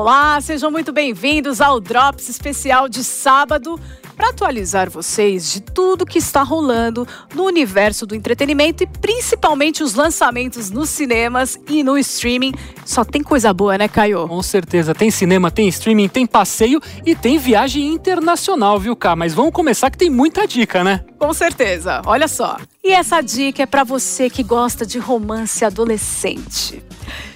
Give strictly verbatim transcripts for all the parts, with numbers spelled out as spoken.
Olá, sejam muito bem-vindos ao Drops especial de sábado para atualizar vocês de tudo que está rolando no universo do entretenimento e principalmente os lançamentos nos cinemas e no streaming. Só tem coisa boa, né, Caio? Com certeza. Tem cinema, tem streaming, tem passeio e tem viagem internacional, viu, Ká? Mas vamos começar que tem muita dica, né? Com certeza. Olha só. E essa dica é para você que gosta de romance adolescente.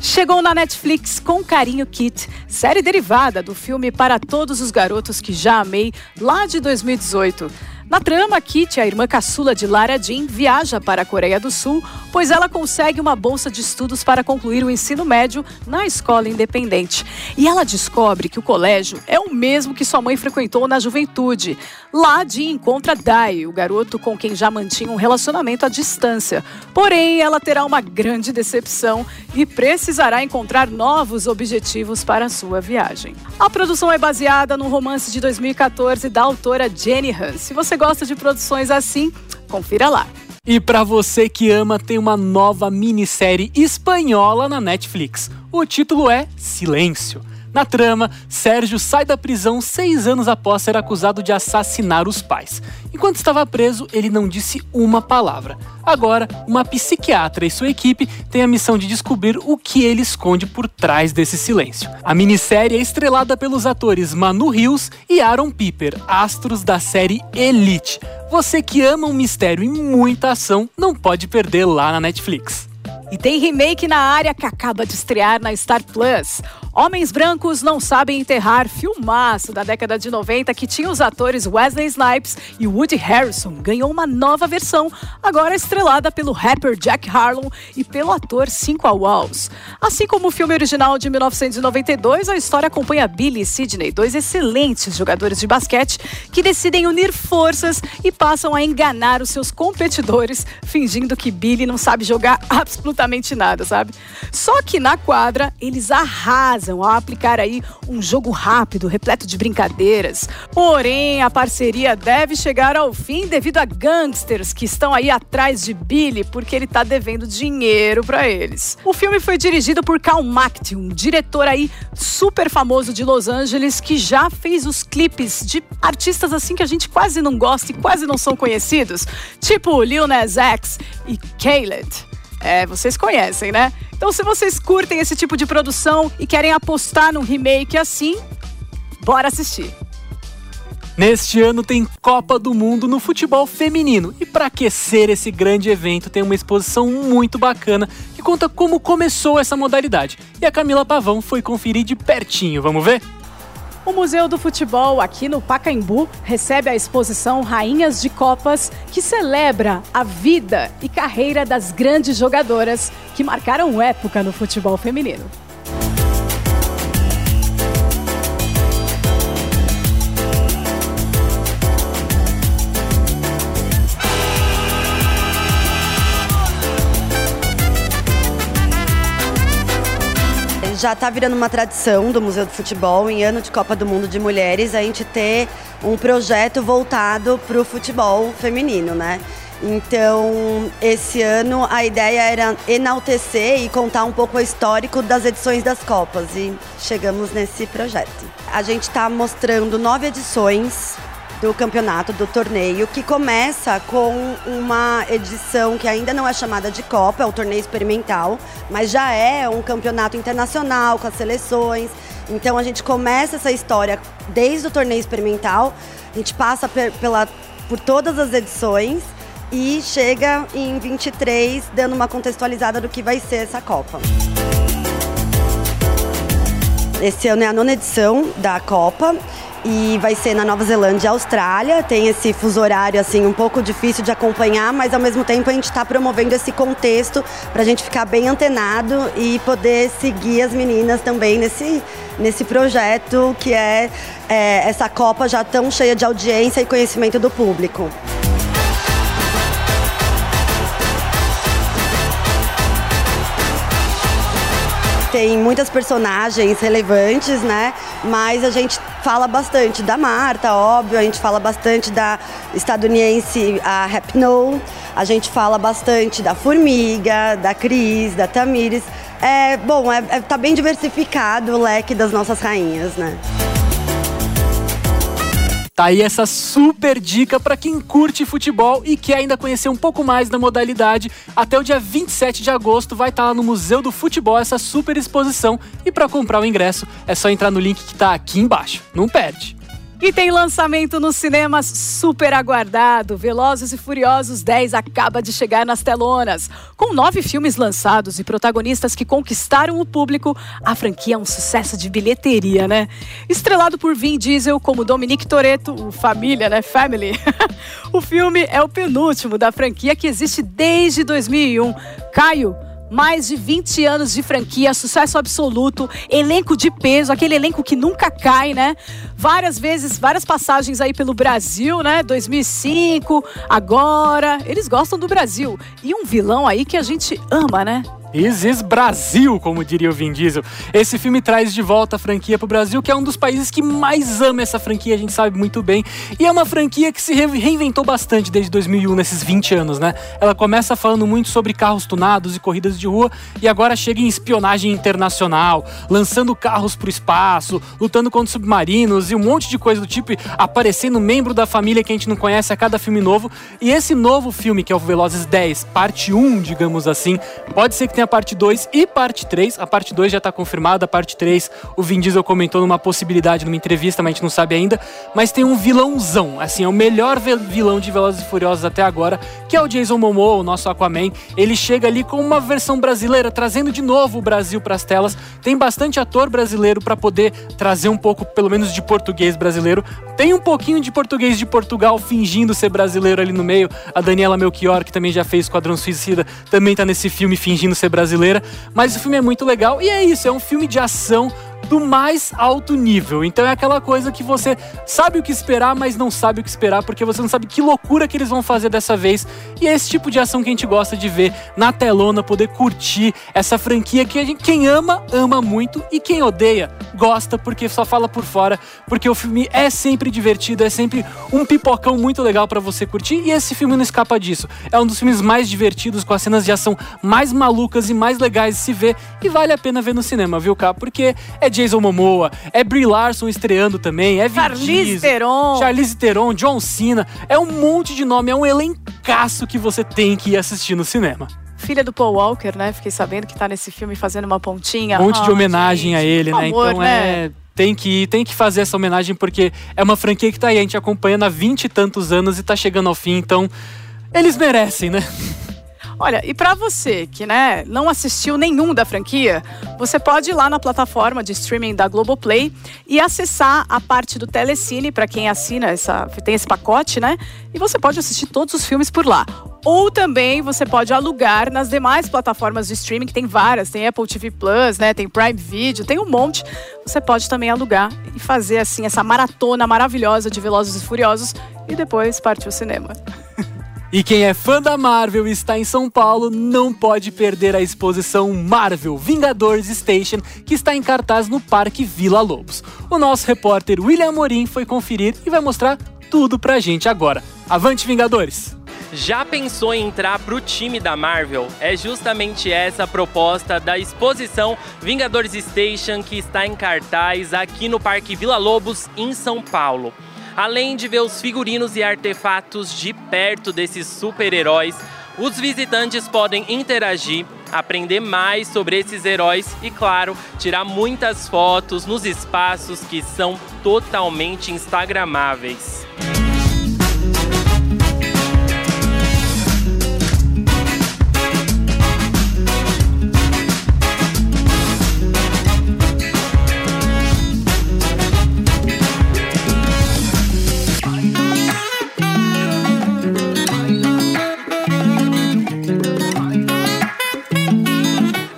Chegou na Netflix com Carinho Kit, série derivada do filme Para Todos os Garotos que Já Amei, lá de dois mil e dezoito. Na trama, Kit, a irmã caçula de Lara Jean, viaja para a Coreia do Sul, pois ela consegue uma bolsa de estudos para concluir o ensino médio na escola independente. E ela descobre que o colégio é o mesmo que sua mãe frequentou na juventude. Lá, Jean encontra Dai, o garoto com quem já mantinha um relacionamento à distância. Porém, ela terá uma grande decepção e precisará encontrar novos objetivos para a sua viagem. A produção é baseada num romance de dois mil e quatorze da autora Jenny Han. Se você gosta de produções assim, confira lá. E para você que ama, tem uma nova minissérie espanhola na Netflix. O título é Silêncio. Na trama, Sérgio sai da prisão seis anos após ser acusado de assassinar os pais. Enquanto estava preso, ele não disse uma palavra. Agora, uma psiquiatra e sua equipe têm a missão de descobrir o que ele esconde por trás desse silêncio. A minissérie é estrelada pelos atores Manu Rios e Aaron Piper, astros da série Elite. Você que ama um mistério e muita ação, não pode perder lá na Netflix. E tem remake na área que acaba de estrear na Star Plus. Homens Brancos Não Sabem Enterrar, filmaço da década de noventa que tinha os atores Wesley Snipes e Woody Harrelson, ganhou uma nova versão, agora estrelada pelo rapper Jack Harlow e pelo ator Cinco a Walls. Assim como o filme original de mil novecentos e noventa e dois, a história acompanha Billy e Sidney, dois excelentes jogadores de basquete que decidem unir forças e passam a enganar os seus competidores, fingindo que Billy não sabe jogar absolutamente nada, sabe? Só que na quadra, eles arrasam ao aplicar aí um jogo rápido, repleto de brincadeiras. Porém, a parceria deve chegar ao fim devido a gangsters que estão aí atrás de Billy porque ele tá devendo dinheiro pra eles. O filme foi dirigido por Calmatic, um diretor aí super famoso de Los Angeles que já fez os clipes de artistas assim que a gente quase não gosta e quase não são conhecidos, tipo Lil Nas X e Khaled. É, vocês conhecem, né? Então, se vocês curtem esse tipo de produção e querem apostar num remake assim, bora assistir. Neste ano tem Copa do Mundo no futebol feminino. E para aquecer esse grande evento, tem uma exposição muito bacana que conta como começou essa modalidade. E a Kamila Pavão foi conferir de pertinho, vamos ver? O Museu do Futebol, aqui no Pacaembu, recebe a exposição Rainhas de Copas, que celebra a vida e carreira das grandes jogadoras que marcaram época no futebol feminino. Já está virando uma tradição do Museu do Futebol, em ano de Copa do Mundo de Mulheres, a gente ter um projeto voltado para o futebol feminino, né? Então, esse ano a ideia era enaltecer e contar um pouco o histórico das edições das Copas e chegamos nesse projeto. A gente está mostrando nove edições do campeonato, do torneio, que começa com uma edição que ainda não é chamada de Copa, é o torneio experimental, mas já é um campeonato internacional com as seleções. Então a gente começa essa história desde o torneio experimental, a gente passa per, pela, por todas as edições e chega em vinte e três, dando uma contextualizada do que vai ser essa Copa. Esse ano é a nona edição da Copa. E vai ser na Nova Zelândia e Austrália, tem esse fuso horário assim, um pouco difícil de acompanhar, mas ao mesmo tempo a gente está promovendo esse contexto para a gente ficar bem antenado e poder seguir as meninas também nesse, nesse projeto que é, é essa Copa já tão cheia de audiência e conhecimento do público. Tem muitas personagens relevantes, né? Mas a gente fala bastante da Marta, óbvio, a gente fala bastante da estadunidense, a Rap No, a gente fala bastante da Formiga, da Cris, da Tamires. É, bom, é, é, tá bem diversificado o leque das nossas rainhas, né? Tá aí essa super dica para quem curte futebol e quer ainda conhecer um pouco mais da modalidade. Até o dia vinte e sete de agosto vai estar lá no Museu do Futebol essa super exposição. E para comprar o ingresso é só entrar no link que tá aqui embaixo. Não perde! E tem lançamento nos cinemas super aguardado. Velozes e Furiosos dez acaba de chegar nas telonas. Com nove filmes lançados e protagonistas que conquistaram o público, a franquia é um sucesso de bilheteria, né? Estrelado por Vin Diesel como Dominic Toretto, o família, né? Family. O filme é o penúltimo da franquia que existe desde dois mil e um. Caio, mais de vinte anos de franquia, sucesso absoluto, elenco de peso, aquele elenco que nunca cai, né? Várias vezes, várias passagens aí pelo Brasil, né? dois mil e cinco, agora, eles gostam do Brasil. E um vilão aí que a gente ama, né? This is Brasil, como diria o Vin Diesel. Esse filme traz de volta a franquia pro Brasil, que é um dos países que mais ama essa franquia, a gente sabe muito bem. E é uma franquia que se reinventou bastante desde dois mil e um, nesses vinte anos, né? Ela começa falando muito sobre carros tunados e corridas de rua, e agora chega em espionagem internacional, lançando carros pro espaço, lutando contra submarinos e um monte de coisa do tipo, aparecendo membro da família que a gente não conhece a cada filme novo. E esse novo filme, que é o Velozes dez, parte um, digamos assim, pode ser que tem a parte dois e parte três. A parte dois já está confirmada, a parte três o Vin Diesel comentou numa possibilidade, numa entrevista, mas a gente não sabe ainda. Mas tem um vilãozão, assim, é o melhor vilão de Velozes e Furiosos até agora, que é o Jason Momoa, o nosso Aquaman. Ele chega ali com uma versão brasileira, trazendo de novo o Brasil para as telas. Tem bastante ator brasileiro para poder trazer um pouco, pelo menos, de português brasileiro. Tem um pouquinho de português de Portugal fingindo ser brasileiro ali no meio. A Daniela Melchior, que também já fez Esquadrão Suicida, também tá nesse filme fingindo ser brasileira, mas o filme é muito legal e é isso, é um filme de ação do mais alto nível. Então é aquela coisa que você sabe o que esperar, mas não sabe o que esperar, porque você não sabe que loucura que eles vão fazer dessa vez. E é esse tipo de ação que a gente gosta de ver na telona, poder curtir essa franquia que a gente, quem ama, ama muito, e quem odeia, gosta, porque só fala por fora, porque o filme é sempre divertido, é sempre um pipocão muito legal pra você curtir, e esse filme não escapa disso. É um dos filmes mais divertidos, com as cenas de ação mais malucas e mais legais de se ver, e vale a pena ver no cinema, viu, Cá? Porque é de Jason Momoa, é Brie Larson estreando também, é Vin Charlize Theron, Charlize Theron, John Cena, é um monte de nome, é um elencaço que você tem que ir assistir no cinema. Filha do Paul Walker, né? Fiquei sabendo que tá nesse filme fazendo uma pontinha. Um monte oh, de homenagem gente, a ele, né? Amor, então né? é... Tem que, tem que fazer essa homenagem porque é uma franquia que tá aí, a gente acompanhando há vinte e tantos anos e tá chegando ao fim, então eles merecem, né? Olha, e pra você que, né, não assistiu nenhum da franquia, você pode ir lá na plataforma de streaming da Globoplay e acessar a parte do Telecine, pra quem assina, essa, tem esse pacote, né? E você pode assistir todos os filmes por lá. Ou também você pode alugar nas demais plataformas de streaming, que tem várias, tem Apple T V Plus, né, tem Prime Video, tem um monte. Você pode também alugar e fazer, assim, essa maratona maravilhosa de Velozes e Furiosos e depois partir o cinema. E quem é fã da Marvel e está em São Paulo não pode perder a exposição Marvel Vingadores Station, que está em cartaz no Parque Vila Lobos. O nosso repórter William Amorim foi conferir e vai mostrar tudo pra gente agora. Avante, Vingadores! Já pensou em entrar pro time da Marvel? É justamente essa a proposta da exposição Vingadores Station, que está em cartaz aqui no Parque Vila Lobos, em São Paulo. Além de ver os figurinos e artefatos de perto desses super-heróis, os visitantes podem interagir, aprender mais sobre esses heróis e, claro, tirar muitas fotos nos espaços que são totalmente instagramáveis.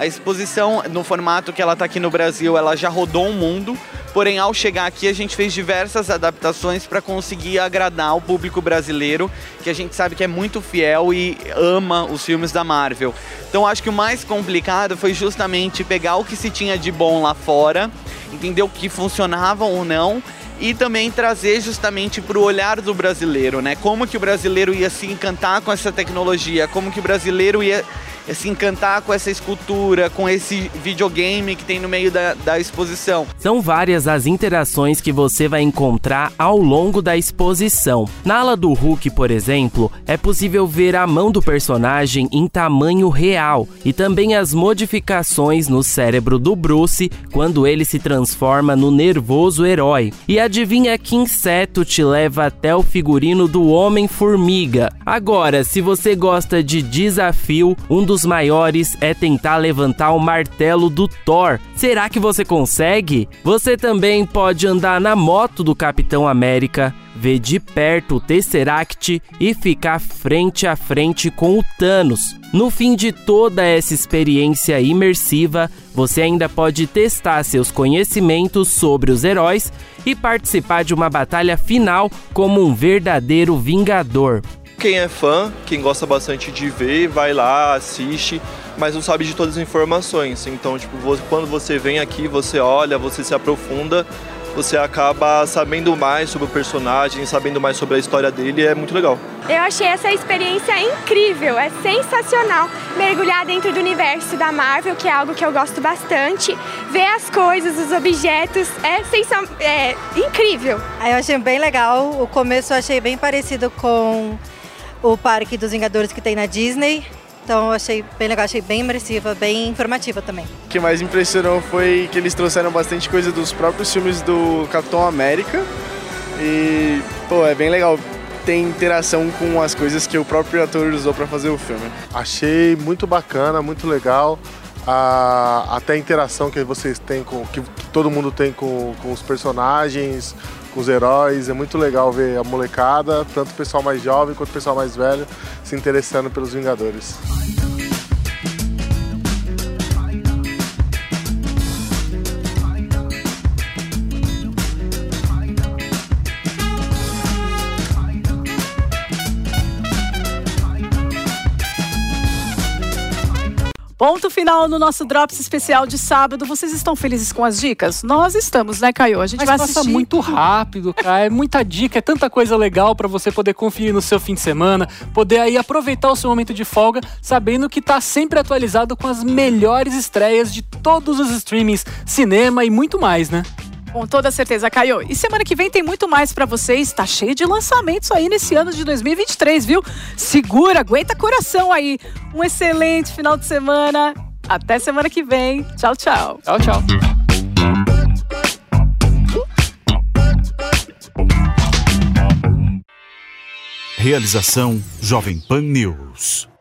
A exposição, no formato que ela está aqui no Brasil, ela já rodou o mundo, porém ao chegar aqui a gente fez diversas adaptações para conseguir agradar o público brasileiro, que a gente sabe que é muito fiel e ama os filmes da Marvel. Então acho que o mais complicado foi justamente pegar o que se tinha de bom lá fora, entender o que funcionava ou não, e também trazer justamente para o olhar do brasileiro, né? Como que o brasileiro ia se encantar com essa tecnologia, como que o brasileiro ia se encantar com essa escultura, com esse videogame que tem no meio da, da exposição. São várias as interações que você vai encontrar ao longo da exposição. Na ala do Hulk, por exemplo, é possível ver a mão do personagem em tamanho real e também as modificações no cérebro do Bruce quando ele se transforma no nervoso herói. E adivinha que inseto te leva até o figurino do Homem-Formiga. Agora, se você gosta de desafio, um dos maiores é tentar levantar o martelo do Thor. Será que você consegue? Você também pode andar na moto do Capitão América, ver de perto o Tesseract e ficar frente a frente com o Thanos. No fim de toda essa experiência imersiva, você ainda pode testar seus conhecimentos sobre os heróis e participar de uma batalha final como um verdadeiro vingador. Quem é fã, quem gosta bastante de ver, vai lá, assiste, mas não sabe de todas as informações. Então, tipo, quando você vem aqui, você olha, você se aprofunda, você acaba sabendo mais sobre o personagem, sabendo mais sobre a história dele, é muito legal. Eu achei essa experiência incrível, é sensacional mergulhar dentro do universo da Marvel, que é algo que eu gosto bastante, ver as coisas, os objetos, é, sensa... é incrível. Eu achei bem legal, o começo eu achei bem parecido com o Parque dos Vingadores que tem na Disney. Então eu achei bem legal, achei bem imersiva, bem informativa também. O que mais impressionou foi que eles trouxeram bastante coisa dos próprios filmes do Capitão América. E, pô, é bem legal ter interação com as coisas que o próprio ator usou para fazer o filme. Achei muito bacana, muito legal. A, até a interação que vocês têm, com, que todo mundo tem com, com os personagens, com os heróis. É muito legal ver a molecada, tanto o pessoal mais jovem quanto o pessoal mais velho, se interessando pelos Vingadores. Ponto final no nosso Drops especial de sábado. Vocês estão felizes com as dicas? Nós estamos, né, Caio? A gente Mas vai assistir. Passa muito rápido, cara. É muita dica, é tanta coisa legal pra você poder conferir no seu fim de semana, poder aí aproveitar o seu momento de folga, sabendo que tá sempre atualizado com as melhores estreias de todos os streamings, cinema e muito mais, né? Com toda certeza, Caio. E semana que vem tem muito mais pra vocês. Tá cheio de lançamentos aí nesse ano de dois mil e vinte e três, viu? Segura, aguenta coração aí. Um excelente final de semana. Até semana que vem. Tchau, tchau. Tchau, tchau. Realização Jovem Pan News.